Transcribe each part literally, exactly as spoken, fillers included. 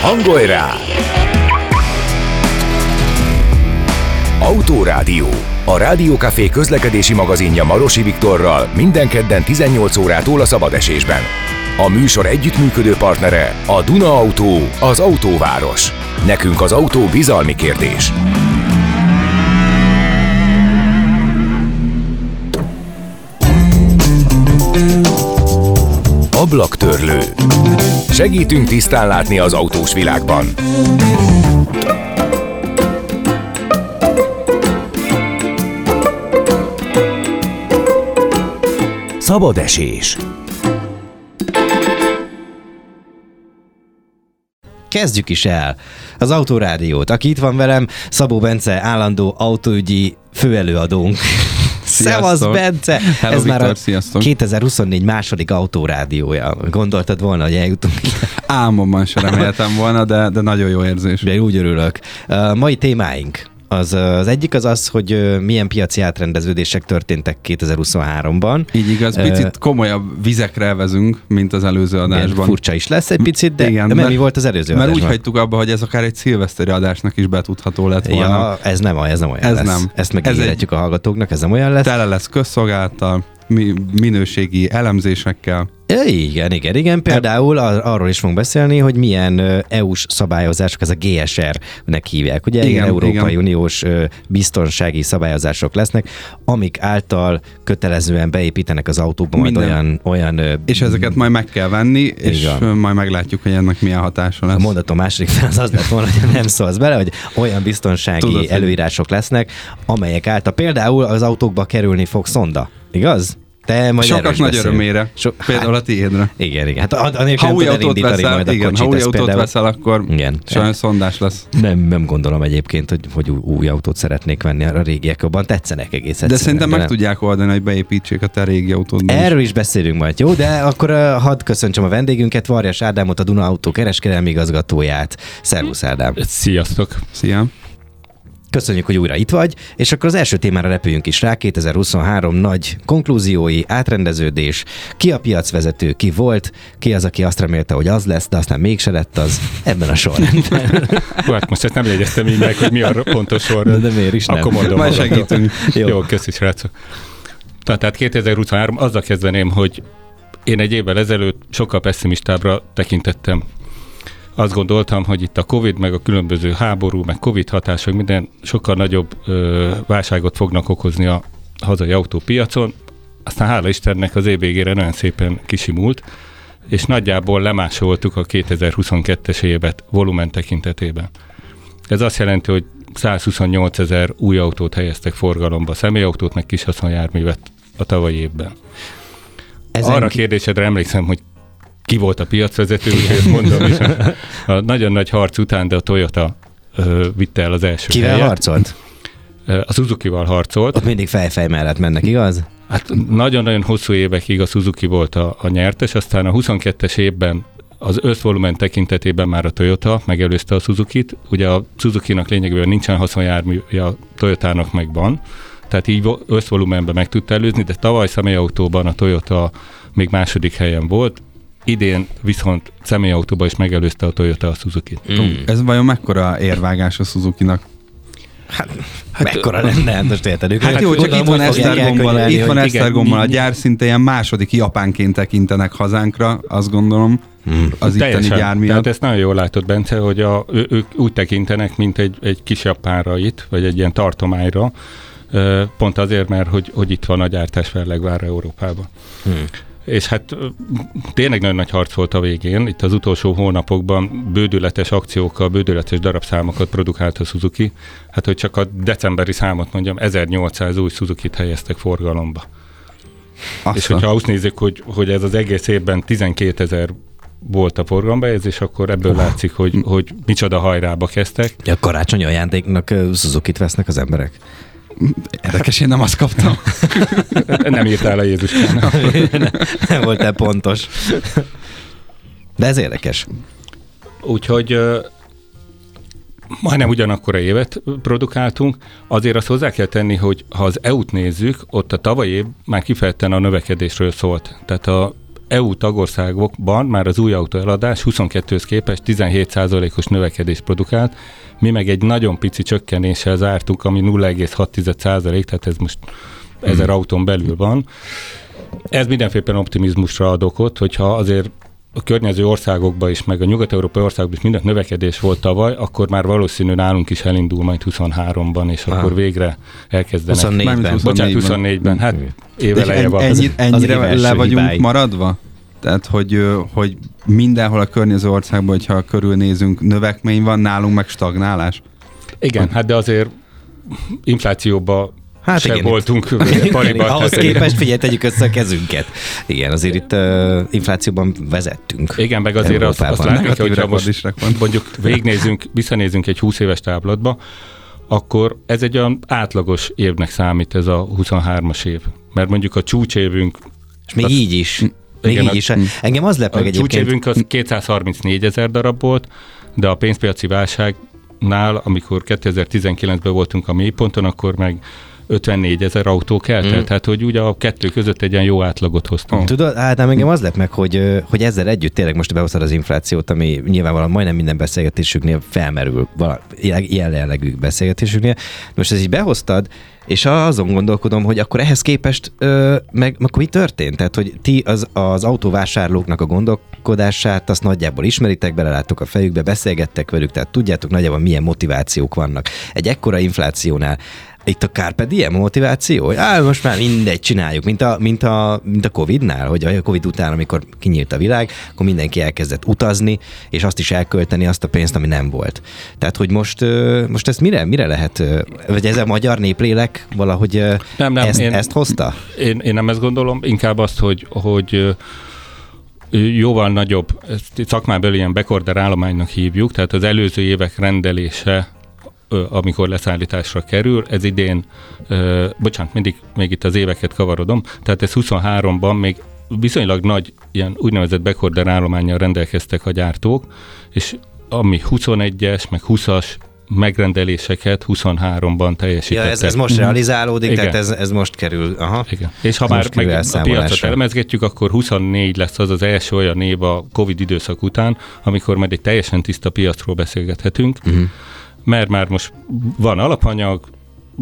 Hangolj rá! Autórádió. A Rádiókafé közlekedési magazinja Marosi Viktorral minden kedden tizennyolc órától a szabadesésben. A műsor együttműködő partnere a Duna Autó, az autóváros. Nekünk az autó bizalmi kérdés. Ablaktörlő. Segítünk tisztán látni az autós világban. Szabadesés. Kezdjük is el az Autórádiót. Aki itt van velem, Szabó Bence, állandó autóügyi főelőadónk. Szevasz, Bence! Hello, ez Viktor, már a sziasztok. kétezer-huszonnégy második autórádiója. Gondoltad volna, hogy eljutunk? Álmomban sem reméltem volna, de, de nagyon jó érzés. De úgy örülök. A mai témáink. Az, az egyik az az, hogy milyen piaci átrendeződések történtek kétezer-huszonháromban. Így igaz, picit uh, komolyabb vizekre elvezünk, mint az előző adásban. Igen, furcsa is lesz egy picit, de, igen, de mert, mi volt az előző mert adásban? Mert úgy hagytuk abba, hogy ez akár egy szilveszteri adásnak is betudható lett volna. Ja, ez nem, ez nem olyan ez lesz. Nem. Ezt megígérhetjük a hallgatóknak, ez nem olyan lesz. Tele lesz közszolgálattal, mi, minőségi elemzésekkel. Igen, igen, igen. Például arról is fogunk beszélni, hogy milyen é u-s szabályozások, ez a gé es er-nek hívják, ugye? Igen, Európai igen. Uniós biztonsági szabályozások lesznek, amik által kötelezően beépítenek az autóba majd olyan, olyan... És ezeket majd meg kell venni, igen. És majd meglátjuk, hogy ennek milyen hatása lesz. A mondatom második fel az az lett volna, hogy nem szólsz bele, hogy olyan biztonsági Tudod, előírások lesznek, amelyek által például az autókba kerülni fog szonda, igaz? Sokak nagy örömére, so, például hát, a tiédre. Igen, igen. Hát, ha új autót veszel, igen, ha új autót veszel, akkor sajnos szondás lesz. Nem, nem gondolom egyébként, hogy, hogy új autót szeretnék venni, a régiek jobban tetszenek egész egyszerűen. De szerintem meg nem. tudják oldani, hogy beépítsék a te régi autódban. Erről is beszélünk majd, jó? De akkor uh, hadd köszöntsem a vendégünket, Varjas Ádámot, a Duna Autó kereskedelmi igazgatóját. Szervusz, Ádám! Sziasztok! Szia! Köszönjük, hogy újra itt vagy, és akkor az első témára repüljünk is rá, kétezer-huszonhárom nagy konklúziói, átrendeződés, ki a piacvezető, ki volt, ki az, aki azt remélte, hogy az lesz, de aztán mégse lett az, ebben a sorrendben. Hát most ezt nem jegyeztem így meg, hogy mi a pontos sorrend. De, de miért is nem. Akkor mondom. Majd segítünk. Jó, Jó köszi, srácok. Tehát kétezer-huszonhárom, azzal kezdeném, hogy én egy évvel ezelőtt sokkal pessimistábbra tekintettem. Azt gondoltam, hogy itt a Covid, meg a különböző háború, meg Covid hatások, minden sokkal nagyobb ö, válságot fognak okozni a hazai autópiacon. Aztán hála Istennek az év végére nagyon szépen kisimult, és nagyjából lemásoltuk a kétezer-huszonkettes évet volumen tekintetében. Ez azt jelenti, hogy száz huszonnyolc ezer új autót helyeztek forgalomba, személyautót, meg kishaszonjárművet a tavalyi évben. Ezen Arra ki... kérdésedre emlékszem, hogy ki volt a piacvezető, úgyhogy mondom is. A, a nagyon nagy harc után, de a Toyota ö, vitte el az első Kivel helyet. harcolt? A Suzukival harcolt. Ott mindig fejfej mellett mennek, igaz? Hát nagyon-nagyon hosszú évekig a Suzuki volt a, a nyertes, aztán a huszonkettes évben az összvolumen tekintetében már a Toyota megelőzte a Suzukit. Ugye a Suzukinak lényegében nincsen haszonjárműje, a Toyotának meg van. Tehát így összvolumenben meg tudta előzni, de tavaly személyautóban a Toyota még második helyen volt. Idén viszont személyautóba is megelőzte a Toyota a Suzukit. Mm. Ez vajon mekkora érvágás a Suzukinak? Hát, hát mekkora lenne, hát most érted ők. Hát, hát jó, csak itt van Esztergomban, itt van Esztergomban a gyár szintén második Japánként tekintenek hazánkra, azt gondolom, hmm. az Teljesen, itteni gyár miatt. Tehát ezt nagyon jól látod, Bence, hogy a, ő, ők úgy tekintenek, mint egy, egy kis Japánra itt, vagy egy ilyen tartományra, pont azért, mert hogy, hogy itt van a gyártás fellegvára Európában. Hmm. És hát tényleg nagyon nagy harc volt a végén. Itt az utolsó hónapokban bődületes akciókkal, bődületes darabszámokat produkált a Suzuki. Hát, hogy csak a decemberi számot mondjam, ezernyolcszáz új Suzukit helyeztek forgalomba. Aztán. És hogyha azt nézzük, hogy, hogy ez az egész évben tizenkét ezer volt a forgalombejelzés, akkor ebből oh. látszik, hogy, hogy micsoda hajrába kezdtek. A karácsonyi ajándéknak Suzukit vesznek az emberek. Érdekes, én nem azt kaptam. Nem írtál a Jézuskának. nem, nem voltál pontos. De ez érdekes. Úgyhogy uh, majdnem ugyanakkora évet produkáltunk. Azért azt hozzá kell tenni, hogy ha az é u-t nézzük, ott a tavalyi év már kifejezetten a növekedésről szólt. Tehát a é u tagországokban már az új autó eladás huszonkettőhöz képest tizenhét százalékos növekedést produkált, mi meg egy nagyon pici csökkenéssel zártunk, ami nulla egész hat százalék, tehát ez most ezer autón belül van. Ez mindenféleképpen optimizmusra ad okot, hogyha azért a környező országokban is, meg a nyugat-európai országokban is minden növekedés volt tavaly, akkor már valószínű nálunk is elindul majd huszonháromban, és ah. akkor végre elkezdenek. huszonnégyben. Bocsánat, huszonnégyben. Hát éveleje van. Ennyi, ennyire le vagyunk hibái. maradva? Tehát, hogy, hogy mindenhol a környező országban, hogyha körülnézünk, növekmény van, nálunk meg stagnálás? Igen, van. Hát de azért inflációba hát se igen, voltunk pariban. Ahhoz képest figyelj, tegyük össze a kezünket. Igen, azért itt uh, inflációban vezettünk. Igen, meg azért azt, azt látjuk, hogyha most mondjuk végignézünk, visszanézünk egy húsz éves táblatba, akkor ez egy olyan átlagos évnek számít ez a huszonhármas év. Mert mondjuk a csúcsévünk... És még az, így is. Még igen, így is. A, engem az lep meg egyébként. A csúcsévünk az kétszázharmincnégyezer darab volt, de a pénzpiaci válságnál, amikor kétezer-tizenkilencben voltunk a mélyponton, akkor meg ötvennégy ezer autó kelt el, mm. tehát hogy ugye a kettő között egy ilyen jó átlagot hoztunk. Tudod, hát engem az lett meg, hogy, hogy ezzel együtt tényleg most behoztad az inflációt, ami nyilvánvalóan majdnem minden beszélgetésüknél felmerül, vala, ilyen jellegű beszélgetésüknél. Most ezt így behoztad, és azon gondolkodom, hogy akkor ehhez képest ö, meg akkor mi történt? Tehát, hogy ti az, az autóvásárlóknak a gondolkodását, azt nagyjából ismeritek, beleláttok a fejükbe, beszélgettek velük, tehát tudjátok nagyjából milyen motivációk vannak. Egy ekkora inflációnál itt a Carpe Diem motiváció, hogy á, most már mindegy, csináljuk, mint a, mint a, mint a Covid-nál, hogy a Covid után, amikor kinyílt a világ, akkor mindenki elkezdett utazni, és azt is elkölteni azt a pénzt, ami nem volt. Tehát, hogy most, most ezt mire, mire lehet, vagy ez a magyar néplélek valahogy nem, nem, ezt, én, ezt hozta? Én, én nem ezt gondolom, inkább azt, hogy, hogy jóval nagyobb, ezt szakmából ilyen bekorder állománynak hívjuk, tehát az előző évek rendelése, amikor leszállításra kerül, ez idén, ö, bocsánat, mindig még itt az éveket kavarodom, tehát ez huszonháromban még viszonylag nagy ilyen úgynevezett backorder állománnyal rendelkeztek a gyártók, és ami huszonegyes, meg huszas megrendeléseket huszonháromban teljesítettek. Ja, ez, ez most realizálódik, igen. Tehát ez, ez most kerül. Aha. Igen. És ha már meg a piacot elemezgetjük, akkor huszonnégy lesz az az első olyan év a Covid időszak után, amikor majd egy teljesen tiszta piacról beszélgethetünk, uh-huh. mert már most van alapanyag,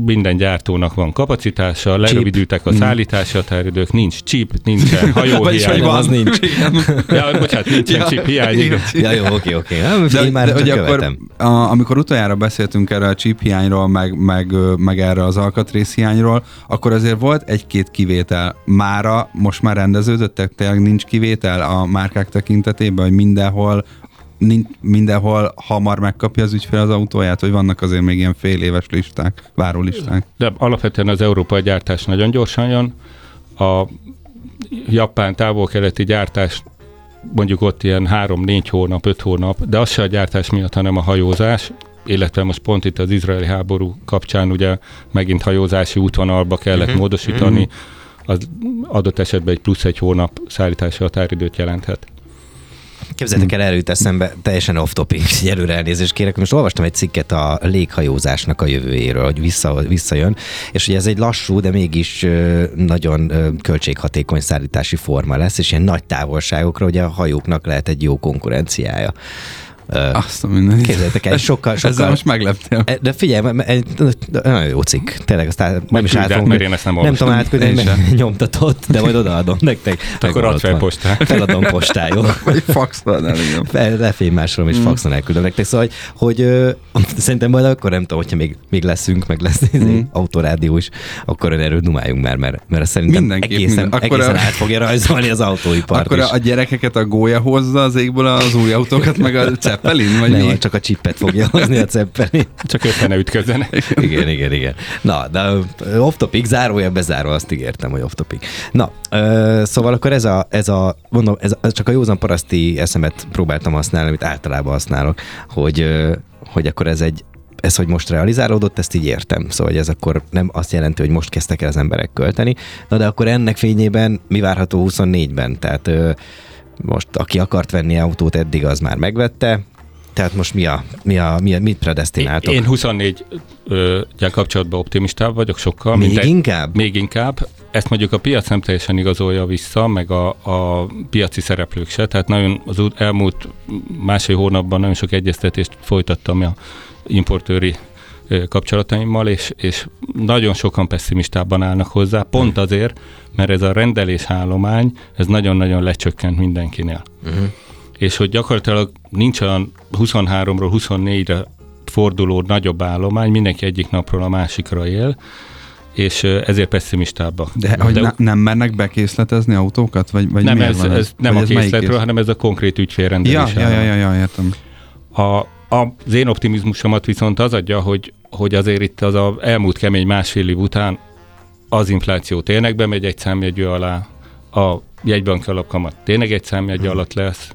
minden gyártónak van kapacitása, lerövidültek a szállítási határidők, nincs chip, nincsen hajóhiány. Az nincs. Ja, bocsánat, nincsen ja, chip hiány. Ja, ja, jó, oké, oké. De, de hogy akkor, a, amikor utoljára beszéltünk erre a chip hiányról, meg, meg, meg erre az alkatrész hiányról, akkor azért volt egy-két kivétel. Mára, most már rendeződöttek, tényleg nincs kivétel a márkák tekintetében, hogy mindenhol mindenhol hamar megkapja az ügyfél az autóját, hogy vannak azért még ilyen fél éves listák, várólisták. De alapvetően az európai gyártás nagyon gyorsan jön. A japán távol-keleti gyártás mondjuk ott ilyen három-négy hónap, öt hónap, de az se a gyártás miatt, hanem a hajózás, illetve most pont itt az izraeli háború kapcsán ugye megint hajózási útvonalba kellett mm-hmm. módosítani, az adott esetben egy plusz egy hónap szállítási határidőt jelenthet. Képzeljétek el, előtt eszembe, teljesen off-topic, egy előre elnézést kérek, most olvastam egy cikket a léghajózásnak a jövőjéről, hogy vissza, visszajön, és hogy ez egy lassú, de mégis nagyon költséghatékony szállítási forma lesz, és ilyen nagy távolságokra ugye a hajóknak lehet egy jó konkurenciája. Azt a minden. Képzeljétek el, sokkal, sokkal... Ezzel most megleptél. De figyelj, nagyon jó cikk, tényleg aztán nem is átfogunk. Mert én ezt nem olvastam. Nem tudom átküldeni, nyomtatott, de majd odaadom nektek. Akkor add fel postán. Feladom postán, jó? Vagy faxon elindom. Lefénymásolom és faxon elküldöm nektek. Szóval, hogy szerintem majd akkor nem tudom, hogyha még leszünk, meg lesz autorádió is, akkor erről dumáljunk már, mert azt szerintem egészen át fogja rajzolni az autóipart is. Akkor a gyerekeket a gólya hozza az égből az új autókat, meg a Zeppelin, vagy nem, csak a csippet fogja hozni a Zeppelin. Csak éppen ne ütközzenek. Igen, igen, igen. Na, de off-topic, zárója bezárva, azt ígértem, hogy off-topic. Na, ö, szóval akkor ez a, ez a mondom, ez a, csak a józan paraszti eszemet próbáltam használni, amit általában használok, hogy, ö, hogy akkor ez egy, ez, hogy most realizálódott, ezt így értem. Szóval ez akkor nem azt jelenti, hogy most kezdtek el az emberek költeni. Na, de akkor ennek fényében mi várható huszonnégyben? Tehát ö, most aki akart venni autót eddig, az már megvette. Tehát most mi a, mi a, mi a mit predesztináltok? Én huszonnégyel kapcsolatban optimistább vagyok sokkal. Még minden, inkább? Még inkább. Ezt mondjuk a piac nem teljesen igazolja vissza, meg a, a piaci szereplők se, tehát nagyon az elmúlt másfél hónapban nagyon sok egyeztetést folytattam a importőri kapcsolataimmal, és, és nagyon sokan pessimistában állnak hozzá, pont azért, mert ez a rendelésállomány, ez nagyon-nagyon lecsökkent mindenkinél. Uh-huh. És hogy gyakorlatilag nincs olyan huszonháromról huszonnégyre forduló nagyobb állomány, mindenki egyik napról a másikra él, és ezért pessimistábbak. De, de hogy de... Ne, nem mernek bekészletezni autókat? Vagy, vagy nem, ez, ez, ez nem vagy a ez készletről, hanem ez a konkrét ügyfélrendelés. Ja, ja, ja, ja, értem. A, az én optimizmusomat viszont az adja, hogy, hogy azért itt az a elmúlt kemény másfél év után az infláció tényleg bemegy egy számjegyű alá, a jegybanki alapkamat tényleg egy számjegy hmm. alatt lesz,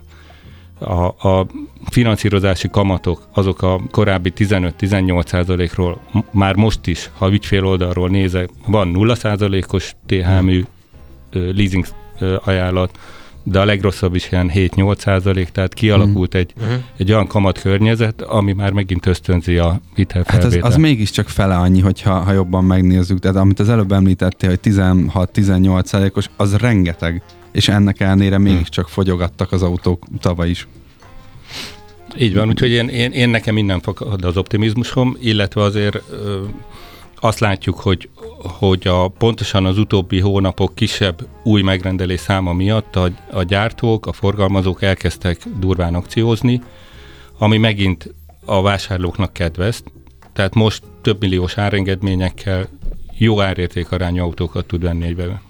a, a finanszírozási kamatok azok a korábbi tizenöt-tizennyolc százalékról már most is, ha ügyfél oldalról nézek, van nulla százalékos té há mű leasing ajánlat, de a legrosszabb is ilyen hét-nyolc százalék, tehát kialakult egy, uh-huh. egy olyan kamatkörnyezet, ami már megint ösztönzi a hitelfelvételt. Hát az, az mégiscsak fele annyi, hogyha, ha jobban megnézzük, de amit az előbb említettél, hogy tizenhat-tizennyolc százalékos, az rengeteg, és ennek ellenére mégiscsak hmm. fogyogattak az autók tavaly is. Így van, úgyhogy én, én, én nekem innen fakad az optimizmusom, illetve azért ö, azt látjuk, hogy, hogy a, pontosan az utóbbi hónapok kisebb új megrendelés száma miatt a, a gyártók, a forgalmazók elkezdtek durván akciózni, ami megint a vásárlóknak kedvez. Tehát most több milliós árengedményekkel jó árértékarányú autókat tud venni egybe.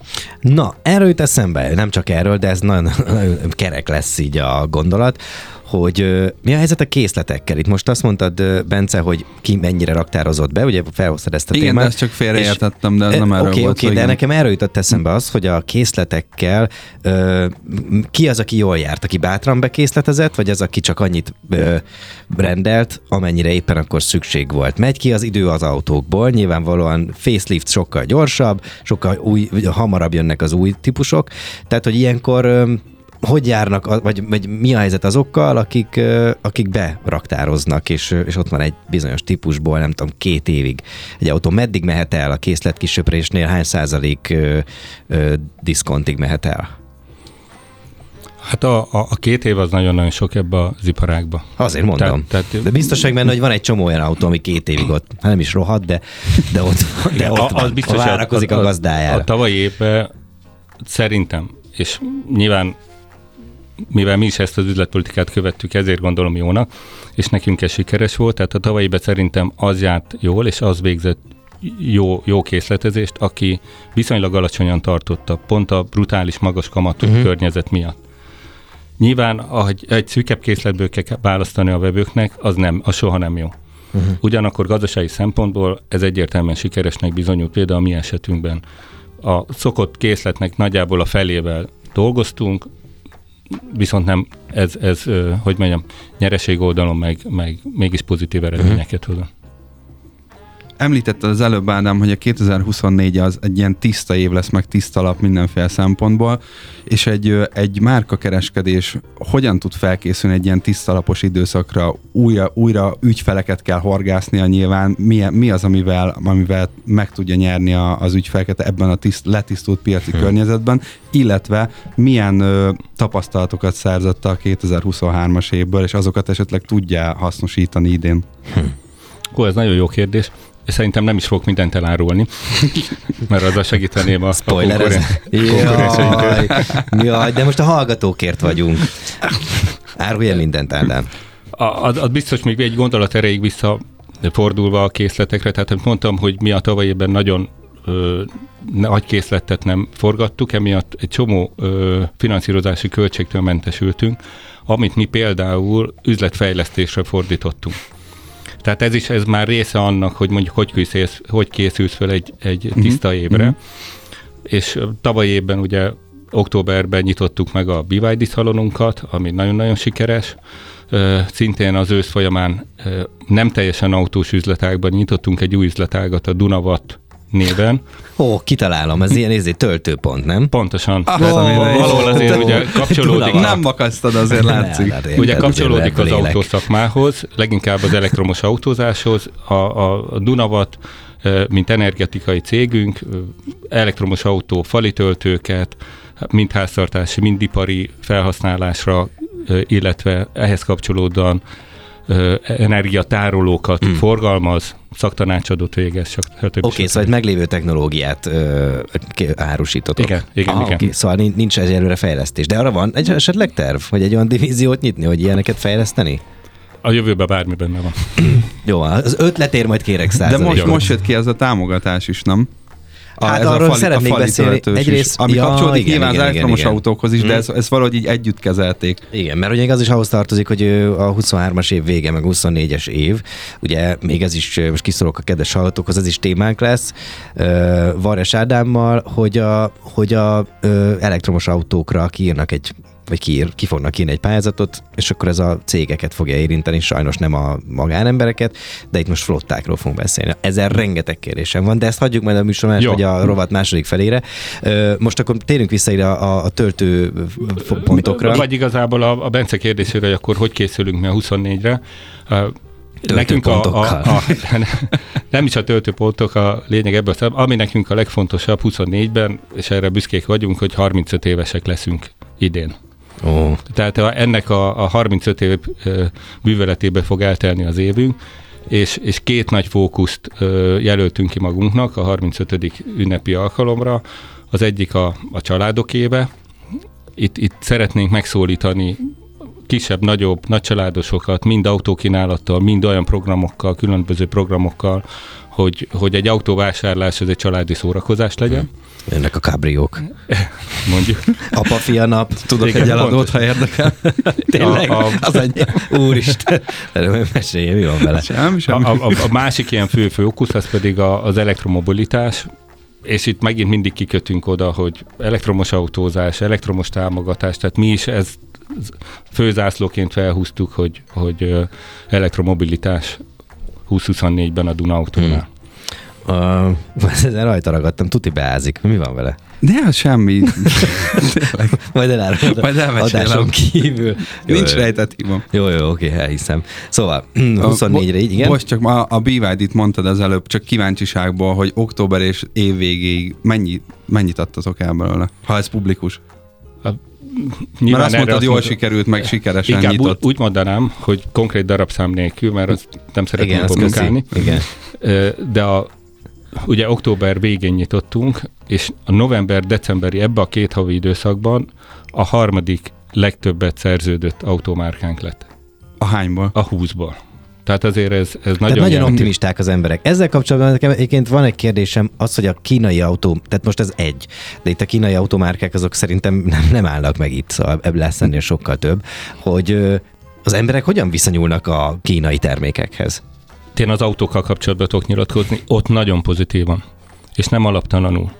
Na, erről jut eszembe, nem csak erről, de ez nagyon, nagyon kerek lesz így a gondolat, hogy ö, mi a helyzet a készletekkel? Itt most azt mondtad, Bence, hogy ki mennyire raktározott be, ugye felhoztad ezt a igen, témát. Igen, ezt csak félreértettem, de ez nem erről okay, volt. Oké, okay, de nekem erről jutott eszembe az, hogy a készletekkel ö, ki az, aki jól járt, aki bátran bekészletezett, vagy az, aki csak annyit ö, rendelt, amennyire éppen akkor szükség volt. Megy ki az idő az autókból, nyilvánvalóan facelift sokkal gyorsabb, sokkal új, hamarabb jönnek az új típusok, tehát, hogy ilyenkor ö, hogy járnak, vagy, vagy mi a helyzet azokkal, akik, akik beraktároznak, és, és ott van egy bizonyos típusból, nem tudom, két évig egy autó. Meddig mehet el a készletkisöprésnél? Hány százalék ö, ö, diszkontig mehet el? Hát a, a, a két év az nagyon-nagyon sok ebbe az iparágba. Azért mondom. Te, te, de biztos vagy benne, hogy van egy csomó olyan autó, ami két évig ott, hát nem is rohadt, de, de ott, de de ott a, van, biztos, várakozik a, a gazdájára. A, a tavalyi évben szerintem, és nyilván mivel mi is ezt az üzletpolitikát követtük, ezért gondolom jónak, és nekünk ez sikeres volt, tehát a tavalyiben szerintem az járt jól, és az végzett jó, jó készletezést, aki viszonylag alacsonyan tartotta, pont a brutális magas kamatú uh-huh. környezet miatt. Nyilván, ahogy egy szűkebb készletből kell választani a vevőknek, az, nem, az soha nem jó. Uh-huh. Ugyanakkor gazdasági szempontból ez egyértelműen sikeresnek bizonyult, például a mi esetünkben. A szokott készletnek nagyjából a felével dolgoztunk, viszont nem, ez, ez hogy mondjam, nyereség oldalon meg, meg mégis pozitív eredményeket hozott. Említetted az előbb, Ádám, hogy a kétezer-huszonnégy az egy ilyen tiszta év lesz, meg tiszta lap mindenféle szempontból, és egy, egy márkakereskedés hogyan tud felkészülni egy ilyen tiszta lapos időszakra? Újra, újra ügyfeleket kell horgásznia nyilván. Mi, mi az, amivel, amivel meg tudja nyerni a, az ügyfeleket ebben a tiszt, letisztult piaci hmm. környezetben, illetve milyen ö, tapasztalatokat szerzett a kétezer-huszonhármas évből, és azokat esetleg tudja hasznosítani idén? Hmm. Ó, ez nagyon jó kérdés. Szerintem nem is fogok mindent elárulni, mert azzal segíteném a konkurenseinket. Jaj, de most a hallgatókért vagyunk. Árulja mindent, Ádám. Az, az biztos, még egy gondolat erejéig visszafordulva a készletekre, tehát mondtam, hogy mi a tavaly évben nagyon ö, nagy készletet nem forgattuk, emiatt egy csomó ö, finanszírozási költségtől mentesültünk, amit mi például üzletfejlesztésre fordítottunk. Tehát ez is ez már része annak, hogy mondjuk hogy készülsz, hogy készülsz fel egy, egy uh-huh. tiszta évre. Uh-huh. És tavaly évben ugye októberben nyitottuk meg a bé ipszilon dé szalonunkat, ami nagyon-nagyon sikeres. Szintén az ősz folyamán nem teljesen autós üzletágban nyitottunk egy új üzletágat, a Dunavat néven. Ó, kitalálom, ez ilyen ezért töltőpont, nem? Pontosan. Ah, ez, valahol azért ugye kapcsolódik. Nem makasztad, azért látszik. Ugye kapcsolódik az autószakmához, leginkább az elektromos autózáshoz. A, a Dunavat mint energetikai cégünk, elektromos autó falitöltőket, mind háztartási, mind ipari felhasználásra, illetve ehhez kapcsolódóan energiatárolókat mm. forgalmaz, szaktanácsadót végez. Oké, okay, szóval egy meglévő technológiát ö, árusítotok. Igen, igen, ah, igen. Okay. Szóval nincs egyelőre fejlesztés. De arra van egy esetleg terv, hogy egy olyan divíziót nyitni, hogy ilyeneket fejleszteni? A jövőben bármi benne van. Jó, az ötletért majd kérek százalékot. De most, most jött ki ez a támogatás is, nem? A, hát arról fali, szeretnék beszélni egyrészt. Ami ja, kapcsolódik nyilván az elektromos igen, autókhoz is, de ezt ez valahogy így együtt kezelték. Igen, mert ugye az is ahhoz tartozik, hogy a huszonhármas év vége, meg huszonnégyes év, ugye még ez is, most kiszorok a kedves hallgatókhoz, ez is témánk lesz, uh, Varjas Ádámmal, hogy a, hogy a uh, elektromos autókra kiírnak egy vagy kiír, ki fognak írni egy pályázatot, és akkor ez a cégeket fogja érinteni, sajnos nem a magánembereket, de itt most flottákról fogunk beszélni. Ezzel rengeteg kérdésem van, de ezt hagyjuk majd a műsorban, vagy a rovat második felére. Most akkor térünk vissza ide a, a töltő pontokra. Vagy igazából a, a Bence kérdésére, hogy akkor hogy készülünk mi a huszonnégyre. Nekünk a, a, a, nem is a töltőpontok a lényeg ebből, ami nekünk a legfontosabb huszonnégyben, és erre büszkék vagyunk, hogy harmincöt évesek leszünk idén. Oh. Tehát ennek a, a harmincöt év bűveletébe fog eltelni az évünk, és, és két nagy fókuszt jelöltünk ki magunknak a harmincötödik ünnepi alkalomra. Az egyik a, a családokébe. Itt, itt szeretnénk megszólítani kisebb, nagyobb, nagycsaládosokat, mind autókínálattal, mind olyan programokkal, különböző programokkal, hogy, hogy egy autóvásárlás az egy családi szórakozás legyen. Ennek a kábriók. Mondjuk. Apa, fia nap. Tudok igen, egy eladót, ha érdekel. Tényleg? A, a... Az egy... Úristen. Mesélj, mi van vele? Sem, sem. A, a, a másik ilyen fő fókusz, az pedig a, az elektromobilitás. És itt megint mindig kikötünk oda, hogy elektromos autózás, elektromos támogatás, tehát mi is ez főzászlóként felhúztuk, hogy, hogy elektromobilitás húsz huszonnégyben a Duna Autónál. Hmm. Uh, rajta ragadtam, tuti beázik. Mi van vele? De semmi. Majd elárulod a adáson kívül. Jó, nincs rejtett hibam. Jó, jó, oké, elhiszem. Szóval huszonnégyre így, igen? Most csak a, a bé ipszilon dé-t mondtad előbb, csak kíváncsiságból, hogy október és év végéig mennyi, mennyit adtatok el belőle, ha ez publikus? A, nyilván mert azt mondtad, azt jól mondta, sikerült, meg sikeresen inkább nyitott. Úgy mondanám, hogy konkrét darabszám nélkül, mert azt nem szeretném publikálni. De a, ugye október végén nyitottunk, és a november-decemberi ebbe a két havi időszakban a harmadik legtöbbet szerződött automárkánk lett. A hányból? A húszból. Tehát azért ez, ez nagyon... Tehát nagyon optimisták az emberek. Ezzel kapcsolatban nekem egyébként van egy kérdésem, az, hogy a kínai autó, tehát most ez egy, de itt a kínai automárkák azok szerintem nem, nem állnak meg itt, szóval ebből lesz ennél sokkal több, hogy az emberek hogyan viszonyulnak a kínai termékekhez? Én az autókkal kapcsolatban tudok nyilatkozni, ott nagyon pozitívan, és nem alaptalanul.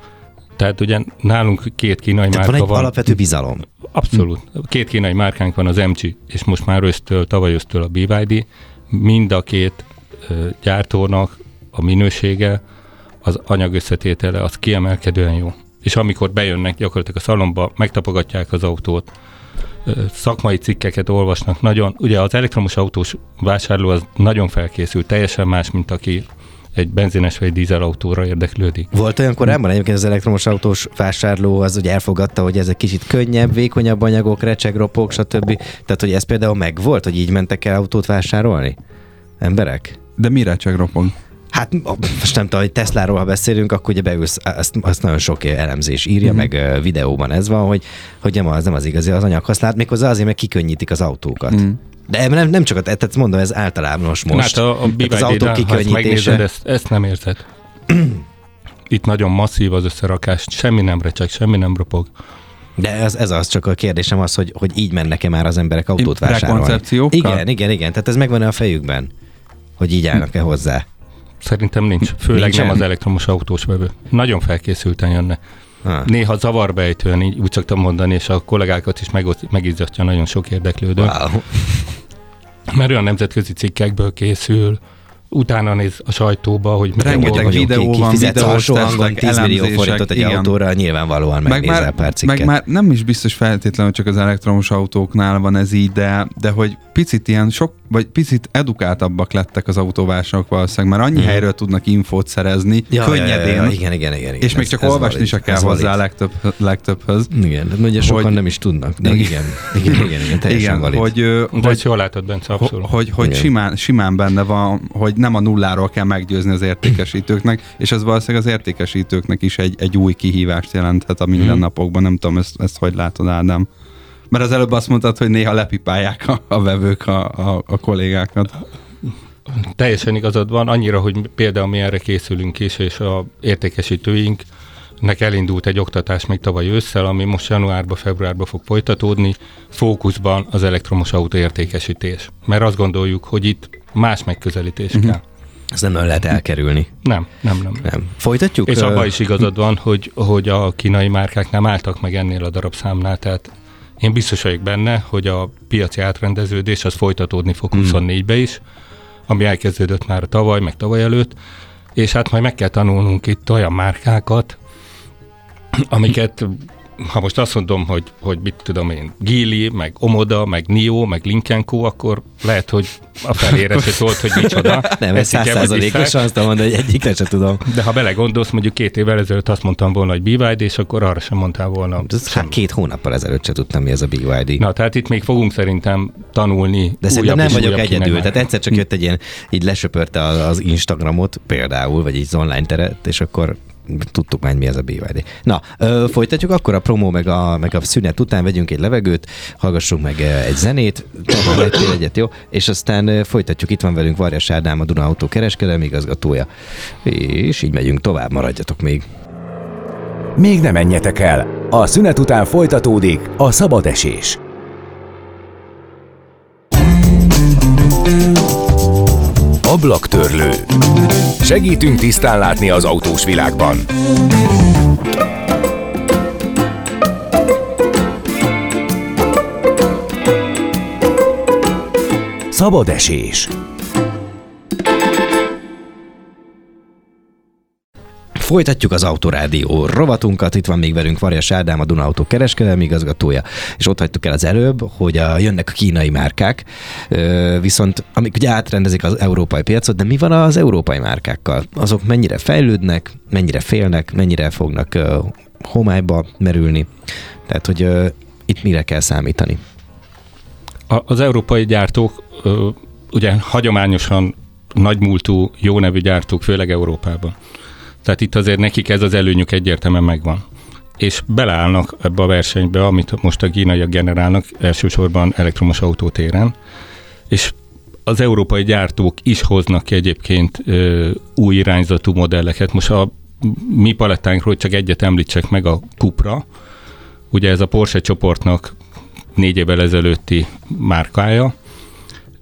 Tehát ugye nálunk két kínai tehát márka van. Van egy alapvető bizalom. Abszolút. Két kínai márkánk van, az em gé, és most már ősztől, tavaly ősztől a bé ipszilon dé. Mind a két gyártónak a minősége, az anyagösszetétele, az kiemelkedően jó. És amikor bejönnek gyakorlatilag a szalomba, megtapogatják az autót, szakmai cikkeket olvasnak nagyon. Ugye az elektromos autós vásárló az nagyon felkészült, teljesen más, mint aki egy benzines vagy egy dízelautóra érdeklődik. Volt olyan korábban egyébként az elektromos autós vásárló, az ugye elfogadta, hogy ez egy kicsit könnyebb, vékonyabb anyagok, recseg, ropog, stb. Tehát, hogy ez például megvolt, hogy így mentek el autót vásárolni? Emberek? De mi recseg, ropog? Hát most nem tudom, hogy Tesláról, ha beszélünk, akkor ugye beülsz, azt, azt nagyon sok elemzés írja, mm-hmm. meg videóban ez van, hogy, hogy nem, az, nem az igazi az anyaghasználat, méghozzá azért, mert kikönnyítik az autókat. Mm. De nem, nem csak, tehát mondom, ez általános most. Hát a, a hát az autó kikönnyítése. Ezt, ezt nem érzed. Itt nagyon masszív az összerakás, semmi nem recseg, semmi nem ropog. De ez, ez az csak a kérdésem az, hogy, hogy így mennek-e már az emberek autót vásárolni. Igen, igen, igen, tehát ez megvan a fejükben, hogy így állnak-e hozzá. Szerintem nincs, főleg nincs nem el? Az elektromos autós vevő. Nagyon felkészülten jönne. Ah. Néha zavarbejtően, így úgy szoktam mondani, és a kollégákat is megizzasztja nagyon sok érdeklődő. Wow. Mert olyan nemzetközi cikkekből készül, utána néz a sajtóba, hogy rengeteg videó van, videós tesztek, tíz millió forintot egy igen. autóra, nyilvánvalóan megnézel meg pár cikket. Meg már nem is biztos feltétlenül csak az elektromos autóknál van ez így, de, de hogy picit ilyen sok, vagy picit edukáltabbak lettek az autóvásárlók valószínűleg, mert annyi hmm. helyről tudnak infót szerezni, ja, könnyedén. Ja, ja, igen, igen, igen, igen. És még ez, csak ez olvasni valid, se kell hozzá legtöbb, legtöbbhöz. Igen, de ugye sokan hogy, nem is tudnak. De igen, igen, igen, igen, igen, teljesen valid. Hogy, hogy jól látod, Bence, abszolút. Hogy, hogy simán, simán benne van, hogy nem a nulláról kell meggyőzni az értékesítőknek, és ez valószínűleg az értékesítőknek is egy, egy új kihívást jelenthet a mindennapokban. Nem tudom, ezt, ezt hogy látod, Ádám? Mert az előbb azt mondtad, hogy néha lepipálják a, a vevők a, a, a kollégákat. Teljesen igazad van, annyira, hogy például mi erre készülünk is, és az értékesítőinknek elindult egy oktatás még tavaly ősszel, ami most januárban, februárban fog folytatódni, fókuszban az elektromos autó értékesítés. Mert azt gondoljuk, hogy itt más megközelítés uh-huh. kell. Ezt nem lehet elkerülni. Nem, nem, nem. nem. Folytatjuk? És abban is igazad van, hogy, hogy a kínai márkák nem álltak meg ennél a darabszámnál, tehát én biztos vagyok benne, hogy a piaci átrendeződés az folytatódni fog hmm. huszonnégybe is, ami elkezdődött már tavaly, meg tavaly előtt, és hát majd meg kell tanulnunk itt olyan márkákat, amiket, ha most azt mondom, hogy, hogy mit tudom én, Gili, meg Omoda, meg Nio, meg Linkenku, akkor lehet, hogy a felére se szólt, hogy micsoda. Nem, ez száz százalékos, azt mondom, hogy egyikre se tudom. De ha belegondolsz, mondjuk két évvel ezelőtt azt mondtam volna, hogy bé ipszilon dé, és akkor arra sem mondtál volna. Hát két hónappal ezelőtt se tudtam, mi ez a bé ipszilon dé. Na, tehát itt még fogunk szerintem tanulni. De szerintem nem vagyok egyedül. Tehát egyszer csak jött egy ilyen, így lesöpörte az Instagramot például, vagy így az online teret, és akkor tudtuk már, mi ez a bé ipszilon dé. Na, ö, folytatjuk, akkor a promó meg a, meg a szünet után vegyünk egy levegőt, hallgassunk meg egy zenét, tovább egyet, jó? És aztán folytatjuk, itt van velünk Varjas Ádám, a Duna Autó kereskedelmi igazgatója. És így megyünk tovább, maradjatok még. Még ne menjetek el! A szünet után folytatódik a szabadesés. Ablaktörlő. Segítünk tisztán látni az autós világban. Szabad esés. Folytatjuk az Autorádió rovatunkat, itt van még velünk Varjas Ádám, a Duna Autó kereskedelmi igazgatója, és ott hagytuk el az előbb, hogy a, jönnek a kínai márkák, viszont amik ugye átrendezik az európai piacot, de mi van az európai márkákkal? Azok mennyire fejlődnek, mennyire félnek, mennyire fognak homályba merülni? Tehát, hogy itt mire kell számítani? A, az európai gyártók ugye hagyományosan nagymúltú, jó nevű gyártók, főleg Európában. Tehát itt azért nekik ez az előnyük egyértelműen megvan. És beleállnak ebbe a versenybe, amit most a kínaiak generálnak, elsősorban elektromos autótéren. És az európai gyártók is hoznak ki egyébként ö, új irányzatú modelleket. Most a mi palettánkról csak egyet említsek meg, a Cupra. Ugye ez a Porsche csoportnak négy évvel ezelőtti márkája.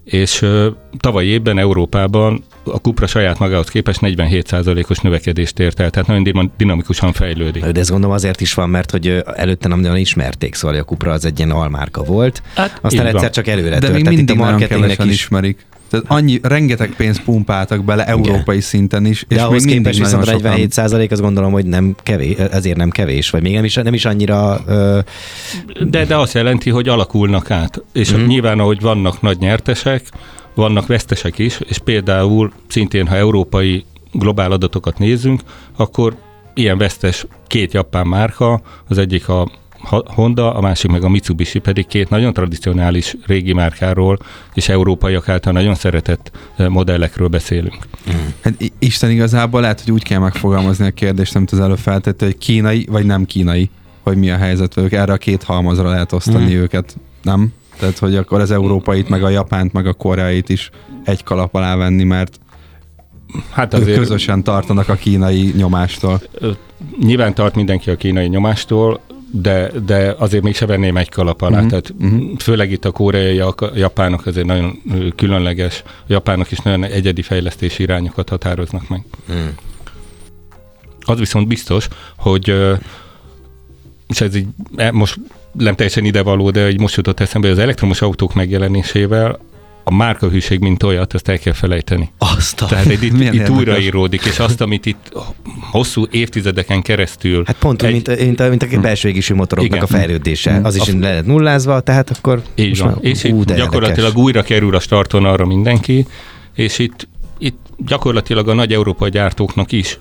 És ö, tavaly évben Európában a Cupra saját magához képest negyvenhét százalékos növekedést ért el, tehát nagyon dinamikusan fejlődik. De ez gondolom azért is van, mert hogy előtte nem nagyon ismerték, szóval a Cupra az egy ilyen almárka volt, hát, aztán egyszer van. Csak előre tört. De még tehát mindig a marketingnek is ismerik. Tehát annyi, rengeteg pénzt pumpáltak bele európai igen. szinten is. És de ahhoz még képest viszont a negyvenhét százalék, azt gondolom, hogy nem kevés, ezért nem kevés, vagy még nem is, nem is annyira... Ö... De, de azt jelenti, hogy alakulnak át. És mm-hmm. nyilván, ahogy vannak nagy nyertesek, vannak vesztesek is, és például szintén, ha európai globál adatokat nézzünk, akkor ilyen vesztes két japán márka, az egyik a Honda, a másik meg a Mitsubishi, pedig két nagyon tradicionális régi márkáról és európaiak által nagyon szeretett modellekről beszélünk. Hát Isten igazából lehet, hogy úgy kell megfogalmazni a kérdést, amit az előbb feltette, hogy kínai vagy nem kínai, hogy mi a helyzet velük. Erre a két halmazra lehet osztani hmm. őket, nem? Tehát, hogy akkor az európait, meg a japánt, meg a koreait is egy kalap alá venni, mert hát azért ők közösen tartanak a kínai nyomástól. Nyilván tart mindenki a kínai nyomástól, de, de azért mégse venném egy kalap alá. Uh-huh. Tehát uh-huh. főleg itt a koreaiak, a japánok azért nagyon különleges, a japánok is nagyon egyedi fejlesztési irányokat határoznak meg. Hmm. Az viszont biztos, hogy és ez így most nem teljesen idevaló, de így most jutott eszembe, hogy az elektromos autók megjelenésével a márkahűség, mint olyat, ezt el kell felejteni. Azt a... Tehát itt, itt újraíródik, és azt, amit itt hosszú évtizedeken keresztül... Hát pont, egy... mint, a, mint, a, mint a belső égésű motoroknak igen. a fejlődése. Az is a... le lett nullázva, tehát akkor... Így van. És ú, gyakorlatilag érdekes. Újra kerül a starton arra mindenki, és itt, itt gyakorlatilag a nagy európai gyártóknak is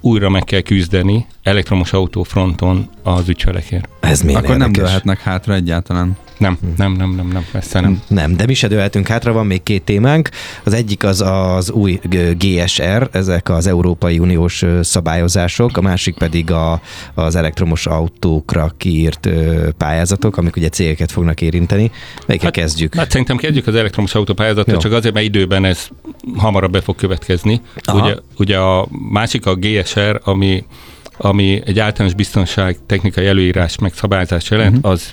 újra meg kell küzdeni elektromos autófronton az ügyfelekért. Ez Akkor érdekes. Nem dőlhetnek hátra egyáltalán. Nem, nem, nem, nem, nem, persze nem. Nem, de mi se dőlhetünk hátra, van még két témánk. Az egyik az az új gé es er, ezek az Európai Uniós szabályozások, a másik pedig a, az elektromos autókra kiírt pályázatok, amik ugye cégeket fognak érinteni. Melyiket hát, kezdjük? Hát szerintem kezdjük az elektromos autópályázatot, csak azért, mert időben ez hamarabb be fog következni. Ugye, ugye a másik a gé es er, ami, ami egy általános biztonság technikai előírás meg szabályozás jelent, uh-huh. az...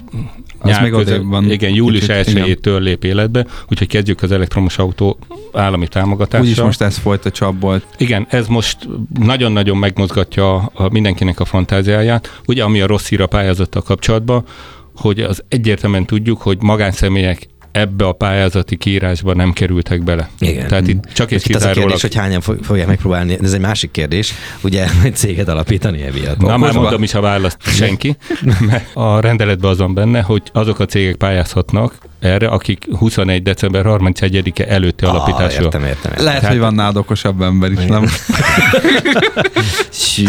Az még közül, van igen, július elsejétől lép életbe, úgyhogy kezdjük az elektromos autó állami támogatással. Úgyis most ez folyt a csapból. Igen, ez most nagyon-nagyon megmozgatja a mindenkinek a fantáziáját. Ugye, ami a rossz hír a pályázattal kapcsolatban, hogy az egyértelműen tudjuk, hogy magánszemélyek ebbe a pályázati kiírásba nem kerültek bele. Igen. Tehát itt csak és kizárólag... Az a kérdés, hogy hányan fogják megpróbálni, ez egy másik kérdés, ugye egy céget alapítani ebből. Na már mondom is a választ, senki. A rendeletben azon benne, hogy azok a cégek pályázhatnak erre, akik huszonegy december harmincegyedike előtti alapításra. Értem, értem, értem. Lehet, hát... hogy van nálad okosabb ember is, nem? Sű,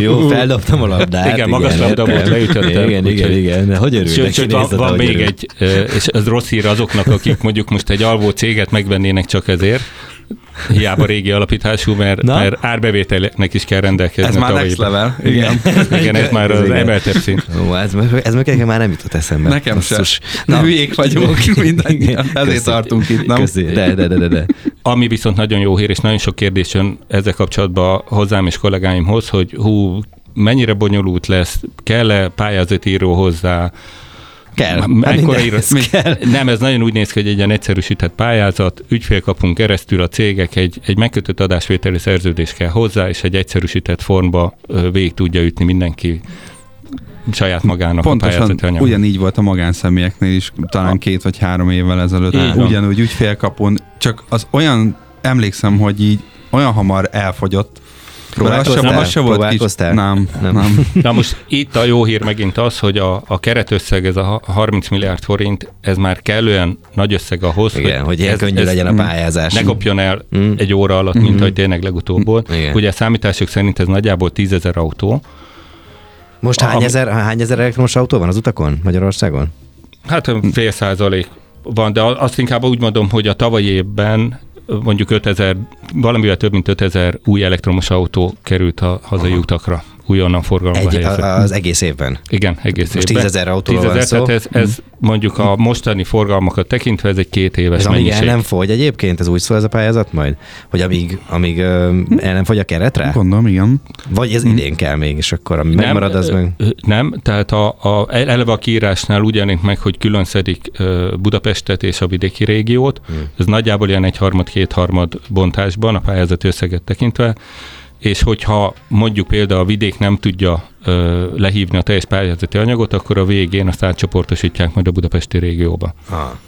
jó, feldobtam a labdát. Igen, igen magas labdabot leütöttem. Igen, igen, igen. Hogy örülnek? Sőt, van, van még egy, és ez rossz hír azoknak, akik mondjuk most egy alvó céget megvennének csak ezért, hiába régi alapítású, mert, mert árbevételnek is kell rendelkezni. Ez már next level. Igen, igen ez már ez az emeltebb szint. Ó, ez ez meg már nem jutott eszembe. Nekem sem. Na, hülyék vagyunk mindannyian. Ezért tartunk itt, nem? De, de, de, de. Ami viszont nagyon jó hír, és nagyon sok kérdés jön ezzel kapcsolatban hozzám és kollégáimhoz, hogy hú, mennyire bonyolult lesz, kell-e pályázati író hozzá, Kell. Ez kell. Nem, ez nagyon úgy néz ki, hogy egy ilyen egyszerűsített pályázat, ügyfélkapunk keresztül a cégek, egy, egy megkötött adásvételi szerződés kell hozzá, és egy egyszerűsített formba végig tudja ütni mindenki saját magának. Pontosan a pályázati anyagot. Ugyanígy volt a magánszemélyeknél is, talán két vagy három évvel ezelőtt. Így ugyanúgy ügyfélkapon, csak az olyan, emlékszem, hogy így olyan hamar elfogyott. Próbálkoztál? Se volt Próbálkoztál? Kis... Nem, nem. nem. Na most itt a jó hír megint az, hogy a, a keretösszeg, ez a harminc milliárd forint, ez már kellően nagy összeg ahhoz, igen, hogy, hogy ez, könnyű ez legyen a pályázás. Ne kopjon el mm. egy óra alatt, mint mm-hmm. ahogy tényleg legutóbbból. Igen. Ugye a számítások szerint ez nagyjából tízezer autó. Most hány, a, ezer, hány ezer elektromos autó van az utakon Magyarországon? Hát fél százalék van, de azt inkább úgy mondom, hogy a tavalyi évben mondjuk ötezer, valamivel több mint ötezer új elektromos autó került a hazai Aha. utakra, újonnan forgalomba helyezve. Az egész évben? Igen, egész most évben. Most tízezer autóval van szó. Ez, ez mm. mondjuk a mostani forgalmakat tekintve, ez egy két éves ez mennyiség. Ez amíg el nem fogy egyébként, ez úgy szól ez a pályázat majd? Hogy amíg, amíg mm. el nem fogy a keretre? Gondolom, igen. Vagy ez mm. idén kell még, és akkor ami nem, megmarad, az meg... Nem, tehát a, a, eleve a kiírásnál úgy jelent meg, hogy külön szedik Budapestet és a vidéki régiót. Mm. Ez nagyjából ilyen egyharmad, kétharmad bontásban a pályázati összeget tekintve. És hogyha mondjuk például a vidék nem tudja ö, lehívni a teljes pályázati anyagot, akkor a végén azt átcsoportosítják majd a budapesti régióba. Ha.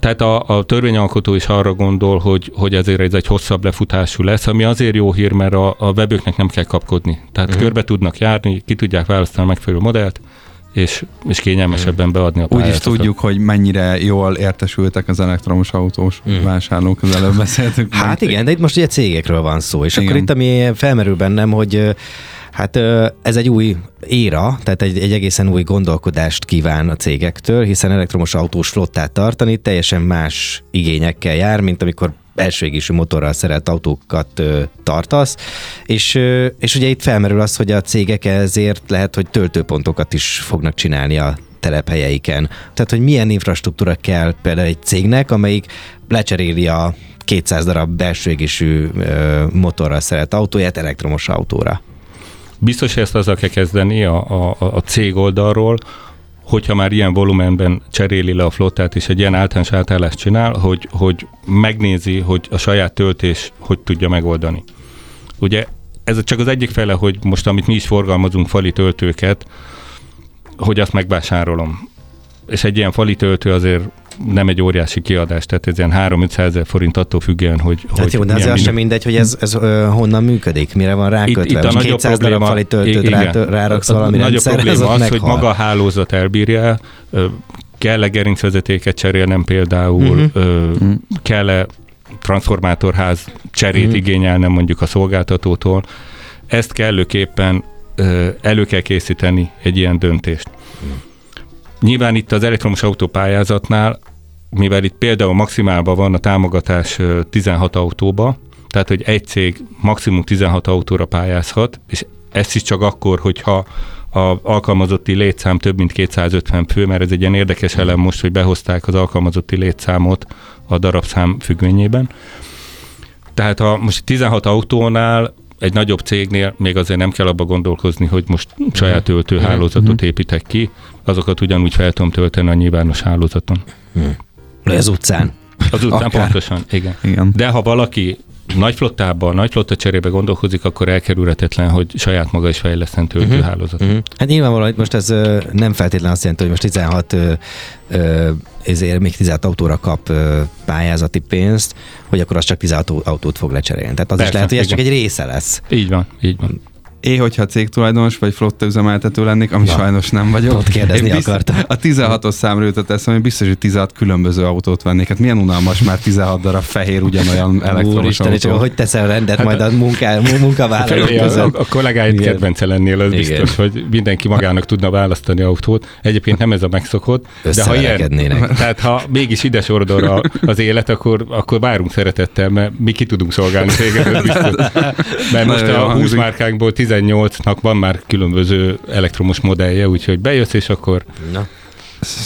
Tehát a, a törvényalkotó is arra gondol, hogy, hogy ezért ez egy hosszabb lefutású lesz, ami azért jó hír, mert a, a webőknek nem kell kapkodni. Tehát uh-huh. körbe tudnak járni, ki tudják választani a megfelelő modellt, és, és kényelmesebben beadni a pályázatot. Úgy is tudjuk, hogy mennyire jól értesültek az elektromos autós mm. vásárlók, az előbb beszéltük. Hát igen, de itt most ugye cégekről van szó, és igen. akkor itt ami felmerül bennem, hogy hát ez egy új éra, tehát egy, egy egészen új gondolkodást kíván a cégektől, hiszen elektromos autós flottát tartani teljesen más igényekkel jár, mint amikor belső égésű motorral szerelt autókat ö, tartasz, és, ö, és ugye itt felmerül az, hogy a cégek ezért lehet, hogy töltőpontokat is fognak csinálni a telephelyeiken. Tehát, hogy milyen infrastruktúra kell például egy cégnek, amelyik lecseréli a kétszáz darab belső égésű ö, motorral szerelt autóját elektromos autóra. Biztos, hogy ezt azzal kell kezdeni a, a, a cég oldalról, hogyha már ilyen volumenben cseréli le a flottát, és egy ilyen általános átállást csinál, hogy, hogy megnézi, hogy a saját töltés hogy tudja megoldani. Ugye ez csak az egyik fele, hogy most, amit mi is forgalmazunk, fali töltőket, hogy azt megvásárolom. És egy ilyen fali töltő azért nem egy óriási kiadás, tehát ez ilyen három-ötszázezer forint attól függően, hogy... Tehát hogy jó, de azért sem mindegy, hogy ez, ez uh, honnan működik, mire van rákötve, most kétszáz darab fali töltőt ráraksz valami rendszerre, az ott meghal. A nagyobb probléma az, hogy maga a hálózat elbírja, kell-e gerincvezetéket cserélnem például, kell-e transformátorház cserét igényelnem mondjuk a szolgáltatótól. Ezt kellőképpen elő kell készíteni egy ilyen döntést. Nyilván itt az elektromos autópályázatnál, mivel itt például maximálban van a támogatás tizenhat autóba, tehát hogy egy cég maximum tizenhat autóra pályázhat, és ez is csak akkor, hogyha a alkalmazotti létszám több mint kétszázötven fő, mert ez egy ilyen érdekes elem most, hogy behozták az alkalmazotti létszámot a darabszám függvényében. Tehát ha most tizenhat autónál egy nagyobb cégnél még azért nem kell abba gondolkozni, hogy most saját töltőhálózatot építek ki, azokat ugyanúgy fel tudom tölteni a nyilvános hálózaton. Ez utcán. Az utcán pontosan, igen. igen. De ha valaki nagy flottában, nagy flotta cserébe gondolkozik, akkor elkerülhetetlen, hogy saját maga is fejleszten töltőhálózatot. Uh-huh. Hát nyilvánvalóan, hogy most ez nem feltétlen azt jelenti, hogy most tizenhat ezért még tizenhat autóra kap pályázati pénzt, hogy akkor az csak tizenhat autót fog lecserélni. Tehát az Persze, is lehet, hogy ez csak egy része lesz. Így van, így van. Én, hogyha cégtulajdonos vagy flotta üzemeltető lennék, ami ja. sajnos nem vagyok. Ott kérdezni biztos, akartam. A tizenhatos számra jutott eszem, hogy biztos, hogy tizenhat különböző autót vennék. Hát milyen unalmas már tizenhat darab fehér, ugyanolyan elektromos Úristen, autó. Úristen, hogy teszem rendet hát, majd a munká, munkavállalók között. A, a kollégáid kedvence lennél, az igen. biztos, hogy mindenki magának tudna választani autót. Egyébként nem ez a megszokott. De ha ilyen, tehát ha mégis ide sordol az élet, akkor, akkor várunk szeretettel, mert mi ki tudunk szolgálni téged. Mert most a húsz márkákból tizennyolcnak van már különböző elektromos modellje, úgyhogy bejössz, és akkor... Na.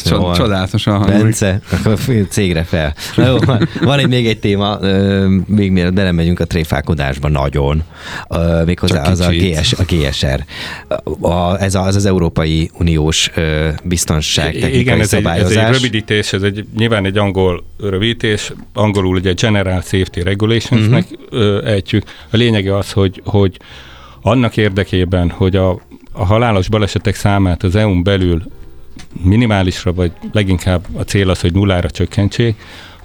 Csod- csodálatosan hangzik. Bence, akkor cégre fel. Na jó, van egy még egy téma, még mielőtt belemegyünk a tréfálkodásba nagyon, méghozzá az a, G S, a gé es er. A, ez a, az az Európai Uniós biztonságtechnikai szabályozás. Igen, ez egy rövidítés, ez egy, nyilván egy angol rövidítés, angolul ugye General Safety Regulations-nek uh-huh. ejtjük. A lényege az, hogy, hogy annak érdekében, hogy a, a halálos balesetek számát az é un belül minimálisra, vagy leginkább a cél az, hogy nullára csökkentsék,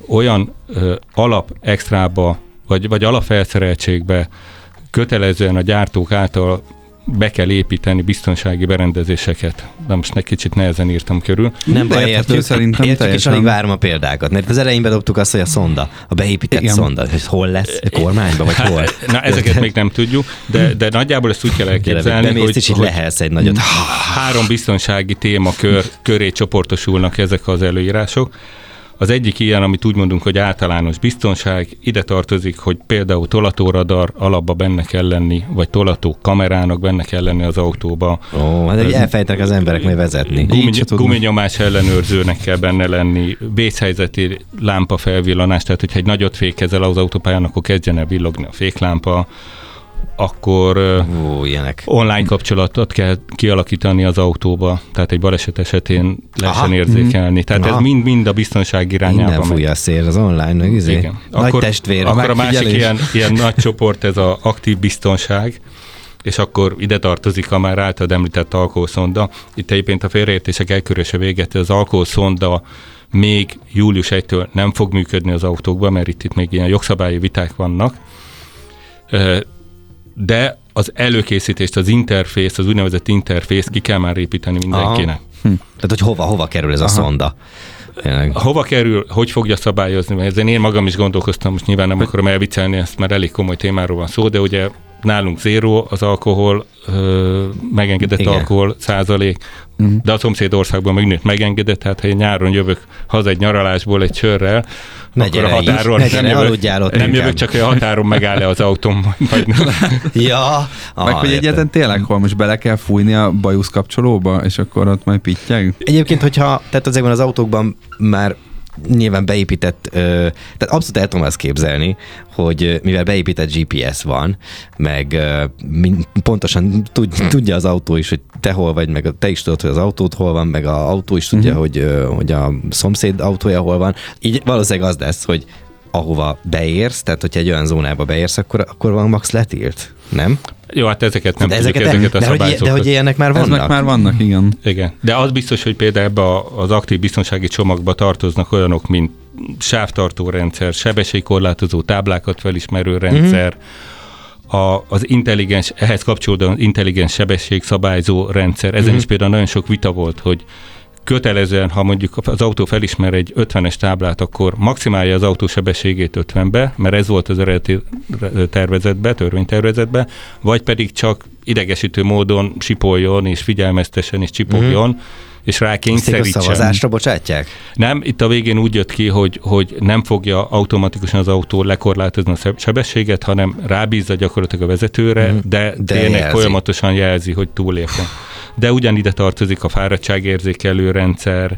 olyan ö, alap extrába, vagy, vagy alapfelszereltségbe kötelezően a gyártók által be kell építeni biztonsági berendezéseket. De most egy kicsit nehezen írtam körül. Nem baj, értjük, szerintem értjük és alig várom a példákat, mert az elején bedobtuk azt, hogy a szonda, a beépített Igen. szonda, hogy hol lesz, kormányba, vagy hol? Na, ezeket még nem tudjuk, de, de nagyjából ezt úgy kell elképzelni, Gyere, hogy, hogy lehelsz egy nagyot. Három biztonsági témakör köré csoportosulnak ezek az előírások. Az egyik ilyen, amit úgy mondunk, hogy általános biztonság, ide tartozik, hogy például tolatóradar alapba benne kell lenni, vagy tolató kamerának benne kell lenni az autóba. Ó, hát elfejtek az emberek meg vezetni. Guminyomás ellenőrzőnek kell benne lenni, vészhelyzeti lámpa felvillanás, tehát hogyha egy nagyot fékezel az autópályán, akkor kezdjen el villogni a féklámpa, akkor Ó, online kapcsolatot kell kialakítani az autóba, tehát egy baleset esetén lehessen érzékelni. Tehát Na. ez mind-mind a biztonság irányába. Minden fúj a szél, az online, meg izé. Igen. Nagy akkor, testvére. Akkor a másik ilyen, ilyen nagy csoport, ez az aktív biztonság, és akkor ide tartozik a már általad említett alkoholszonda. Itt egyébként a félreértések elköröse véget, az alkoholszonda még július elsejétől nem fog működni az autókban, mert itt, itt még ilyen jogszabályi viták vannak. De az előkészítést, az interfész, az úgynevezett interfész ki kell már építeni mindenkinek. Hm. Tehát, hogy hova, hova kerül ez Aha. a szonda? Tényleg. Hova kerül, hogy fogja szabályozni? Mert ezen én magam is gondolkoztam, most nyilván nem akarom elviccelni, ezt már elég komoly témáról van szó, de ugye nálunk zéró az alkohol, ö, megengedett Igen. alkohol százalék, uh-huh. de a szomszéd országban megnőtt megengedett, tehát ha én nyáron jövök haza egy nyaralásból egy sörrel, ne akkor a határon is, nem, jövök, nem jövök, csak hogy a határon megáll-e az autóm. ja. Meg ah, hogy egyáltalán tényleg, hol most bele kell fújni a bajusz kapcsolóba, és akkor ott majd pittyeg. Egyébként, hogyha tehát ezekben az autókban már nyilván beépített, tehát abszolút el tudom azt képzelni, hogy mivel beépített gé pé es van, meg pontosan tudja az autó is, hogy te hol vagy, meg te is tudod, hogy az autót hol van, meg az autó is tudja, mm-hmm. hogy, hogy a szomszéd autója hol van. Így valószínűleg az lesz, hogy ahova beérsz, tehát hogyha egy olyan zónába beérsz, akkor, akkor van max letilt, nem? Jó, hát ezeket nem de tudjuk, ezeket, ezeket de, a szabályzókat. De hogy ilyenek már vannak? Ezek már vannak, igen. Igen. De az biztos, hogy például ebbe az aktív biztonsági csomagba tartoznak olyanok, mint sávtartó rendszer, sebességkorlátozó táblákat felismerő rendszer, mm-hmm. a, az intelligens, ehhez kapcsolódóan intelligens sebességszabályzó rendszer. Ezen mm-hmm. is például nagyon sok vita volt, hogy kötelezően, ha mondjuk az autó felismer egy ötvenes táblát, akkor maximálja az autó sebességét ötvenbe, mert ez volt az eredeti tervezetben, törvénytervezetben, vagy pedig csak idegesítő módon sipoljon, és figyelmeztessen, és csipogjon, mm-hmm. és rákényszerítsen. Ezt a szavazásra bocsátják? Nem, itt a végén úgy jött ki, hogy, hogy nem fogja automatikusan az autó lekorlátozni a sebességet, hanem rábízza gyakorlatilag a vezetőre, mm-hmm. de, de tényleg jelzi. Folyamatosan jelzi, hogy túlépjen. De ugyanide tartozik a fáradtságérzékelő rendszer.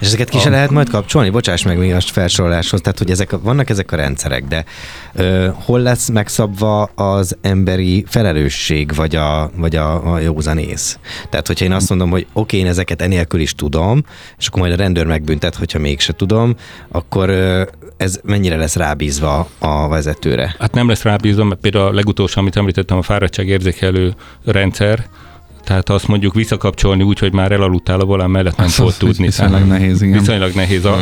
És ezeket ki sem lehet majd kapcsolni? Bocsáss meg még a felsoroláshoz. Tehát, hogy ezek, vannak ezek a rendszerek, de ö, hol lesz megszabva az emberi felelősség, vagy a, vagy a, a józanész? Tehát, hogyha én azt mondom, hogy oké, én ezeket enélkül is tudom, és akkor majd a rendőr megbüntet, hogyha mégse tudom, akkor ö, ez mennyire lesz rábízva a vezetőre? Hát nem lesz rábízva, mert például a legutolsó, amit említettem, a fáradtságérzékelő rendszer, tehát azt mondjuk visszakapcsolni úgy, hogy már elaludtál a volán mellett, nem fogod tudni. Viszonylag nehéz, igen. Viszonylag nehéz a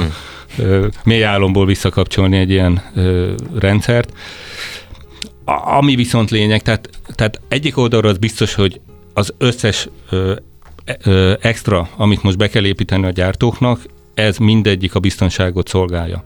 ö, mély álomból visszakapcsolni egy ilyen ö, rendszert. A, ami viszont lényeg, tehát, tehát egyik oldalról az biztos, hogy az összes ö, ö, extra, amit most be kell építeni a gyártóknak, ez mindegyik a biztonságot szolgálja.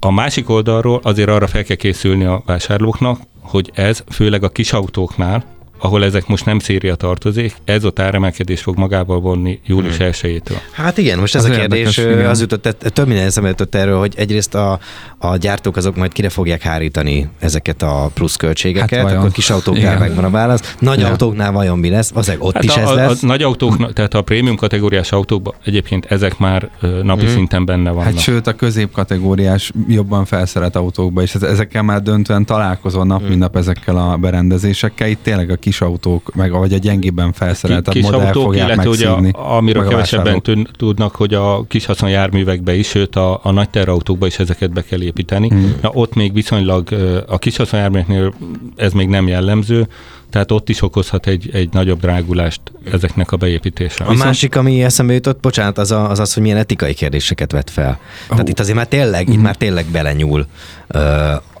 A másik oldalról azért arra fel kell készülni a vásárlóknak, hogy ez főleg a kis autóknál, ahol ezek most nem széria tartozik, ez ott áremelkedés fog magával vonni július elsejétől. Hát igen, most ez az a kérdés, érdekes, az jutott, több minden eszembe jutott erről, hogy egyrészt a, a gyártók azok majd kire fogják hárítani ezeket a pluszköltségeket, hát akkor kis autóknál megvan a válasz. Nagy ja. autóknál vajon mi lesz? Azek ott hát is a, ez lesz? A, a nagy autóknál, tehát a prémium kategóriás autókban egyébként ezek már napi hmm. szinten benne vannak. Hát sőt, a középkategóriás jobban felszerelt autókban, és ezekkel már döntően találkozva nap, hmm. mint nap ezekkel a berendezésekkel. Itt tényleg a kis autók, meg ahogy a gyengében felszerelt kis modell autók, fogják megszívni. Amiről kevesebben tudnak, hogy a kis haszonjárművekbe is, sőt a, a nagy terautókba is ezeket be kell építeni. Hmm. Na, ott még viszonylag a kis haszonjárműveknél ez még nem jellemző, tehát ott is okozhat egy, egy nagyobb drágulást ezeknek a beépítése. A Viszont... másik, ami eszembe jutott, bocsánat, az, a, az az, hogy milyen etikai kérdéseket vet fel. Oh. Tehát itt azért már tényleg, mm. itt már tényleg belenyúl uh,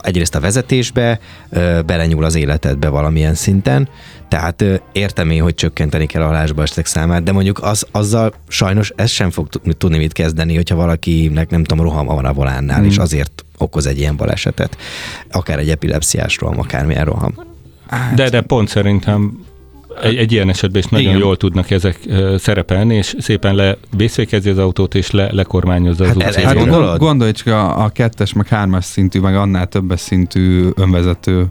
egyrészt a vezetésbe, uh, belenyúl az életedbe valamilyen szinten, tehát uh, értem én, hogy csökkenteni kell a halálbalesetek számát, de mondjuk az, azzal sajnos ez sem fog tudni mit kezdeni, hogyha valakinek nem tudom, roham van a volánnál, mm. és azért okoz egy ilyen balesetet. Akár egy epilepsziás roham, akármilyen roham. De, de pont szerintem egy, egy ilyen esetben is nagyon igen. jól tudnak ezek uh, szerepelni, és szépen levészfékezi az autót, és le, lekormányozza az hát, utcát. Hát gondolj csak a, a kettes, meg hármas szintű, meg annál többes szintű önvezető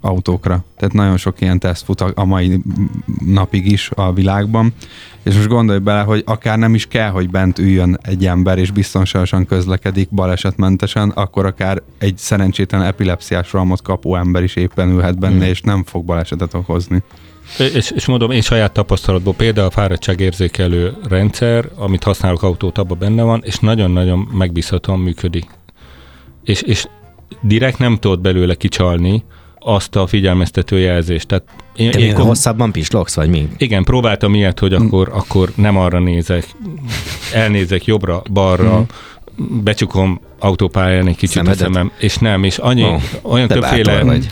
autókra. Tehát nagyon sok ilyen teszt fut a, a mai napig is a világban, és most gondolj bele, hogy akár nem is kell, hogy bent üljön egy ember, és biztonságosan közlekedik balesetmentesen, akkor akár egy szerencsétlen epilepsziás rohamot kapó ember is éppen ülhet benne, hmm. és nem fog balesetet okozni. És, és mondom, én saját tapasztalatból például a fáradtságérzékelő rendszer, amit használok autót, abban benne van, és nagyon-nagyon megbízhatóan működik. És, és direkt nem tudod belőle kicsalni azt a figyelmeztető jelzést. Tehát én, Te én kom... hosszabban pislogsz, vagy mi? Igen, próbáltam ilyet, hogy akkor, mm. akkor nem arra nézek, elnézek jobbra, balra, mm. becsukom autópályán egy kicsit Szemedet? a szemem, és nem, és annyi, oh, olyan többféle... Vagy.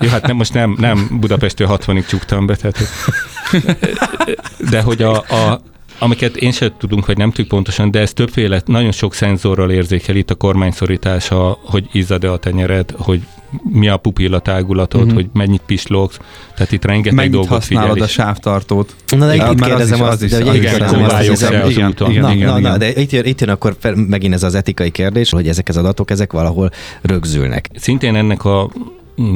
Jó, hát nem, most nem, nem Budapestől hatvanig csuktam be, tehát... De hogy a... a amiket én sem tudunk, hogy nem tudjuk pontosan, de ez többféle, nagyon sok szenzorral érzékel itt a kormányszorítása, hogy izzad-e a tenyered, hogy mi a pupillatágulatod, mm-hmm. hogy mennyit pislogsz, tehát itt rengeteg mennyit dolgot figyelj. Mennyit használod a sávtartót. Na de itt, itt kérdezem azt, az hogy igen, igen, igen, igen. De itt jön, itt jön akkor fel, megint ez az etikai kérdés, hogy ezek az adatok, ezek valahol rögzülnek. Szintén ennek a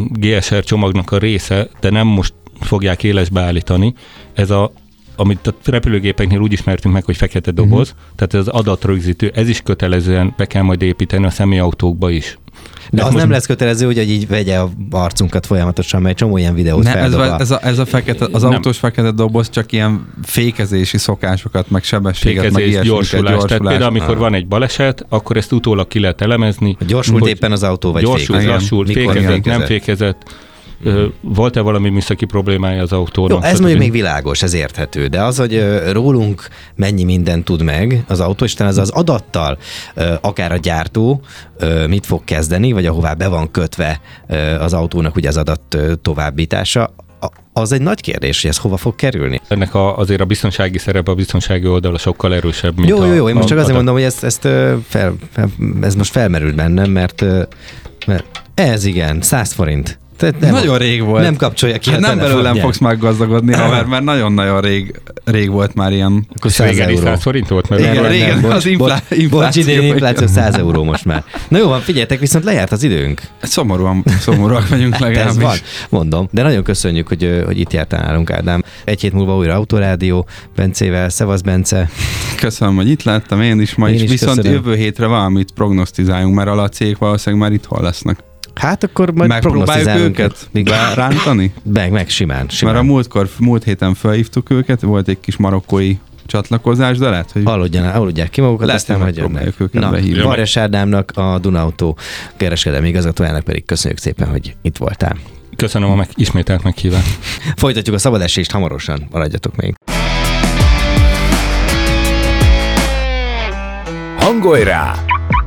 gé es er csomagnak a része, de nem most fogják élesbe állítani, ez a amit a repülőgépeknél úgy ismertünk meg, hogy fekete doboz, uh-huh. tehát ez az adatrögzítő, ez is kötelezően be kell majd építeni a személyautókba is. De ez az nem lesz kötelező, hogy így vegye a arcunkat folyamatosan, mert csomó ilyen videót nem, ez, a, ez, a, ez a fekete, az nem. autós fekete doboz csak ilyen fékezési szokásokat, meg sebességet, fékezés, meg ilyesmiket, gyorsulás. gyorsulás. Tehát például, amikor ah. van egy baleset, akkor ezt utólag ki lehet elemezni. Gyorsult éppen az autó, vagy fékezett. Gyorsul, fékezett, nem fékezett. Mm. Volt-e valami műszaki problémája az autónak? Jó, ez mondjuk még világos, ez érthető, de az, hogy rólunk mennyi mindent tud meg az autó, és az az adattal akár a gyártó mit fog kezdeni, vagy ahová be van kötve az autónak ugye az adat továbbítása, az egy nagy kérdés, hogy ez hova fog kerülni. Ennek a, azért a biztonsági szerep, a biztonsági oldala sokkal erősebb, mint jó, jó, jó, én most csak azért mondom, hogy ezt, ezt fel, ez most felmerült bennem, mert, mert ez igen, száz forint. Nem, nagyon rég volt. Nem kapcsolja ki. Hát nem belőlem fogsz már gazdagodni, haver, mert nagyon-nagyon rég, rég volt már ilyen. Akkor régen is száz forint volt? Mert igen, mert régen nem, az inflá- infláció. infláció száz euró most már. Na jó van, figyeljetek, viszont lejárt az időnk. Szomorúan, szomorúak vagyunk legalábbis. Ez van, mondom. De nagyon köszönjük, hogy, hogy itt jártál nálunk, Ádám. Egy hét múlva újra Autorádió Bencével. Szevasz, Bence. Köszönöm, hogy itt láttam, én is ma én is, is viszont jövő hétre valamit prognosztizáljunk, mert a cég valószínűleg már itthon lesznek. Hát akkor majd megpróbáljuk őket rántani? Meg, meg simán, simán. Mert a múltkor, múlt héten felhívtuk őket, volt egy kis marokkói csatlakozás, de lehet, hogy... Aludják ki magukat, aztán majd jönnek. Na, Varjas Ádámnak, a Duna Autó kereskedelmi igazgatójának pedig köszönjük szépen, hogy itt voltál. Köszönöm a meg, ismételt meghívást. Folytatjuk a szabadesést hamarosan, maradjatok még. Hangolj rá!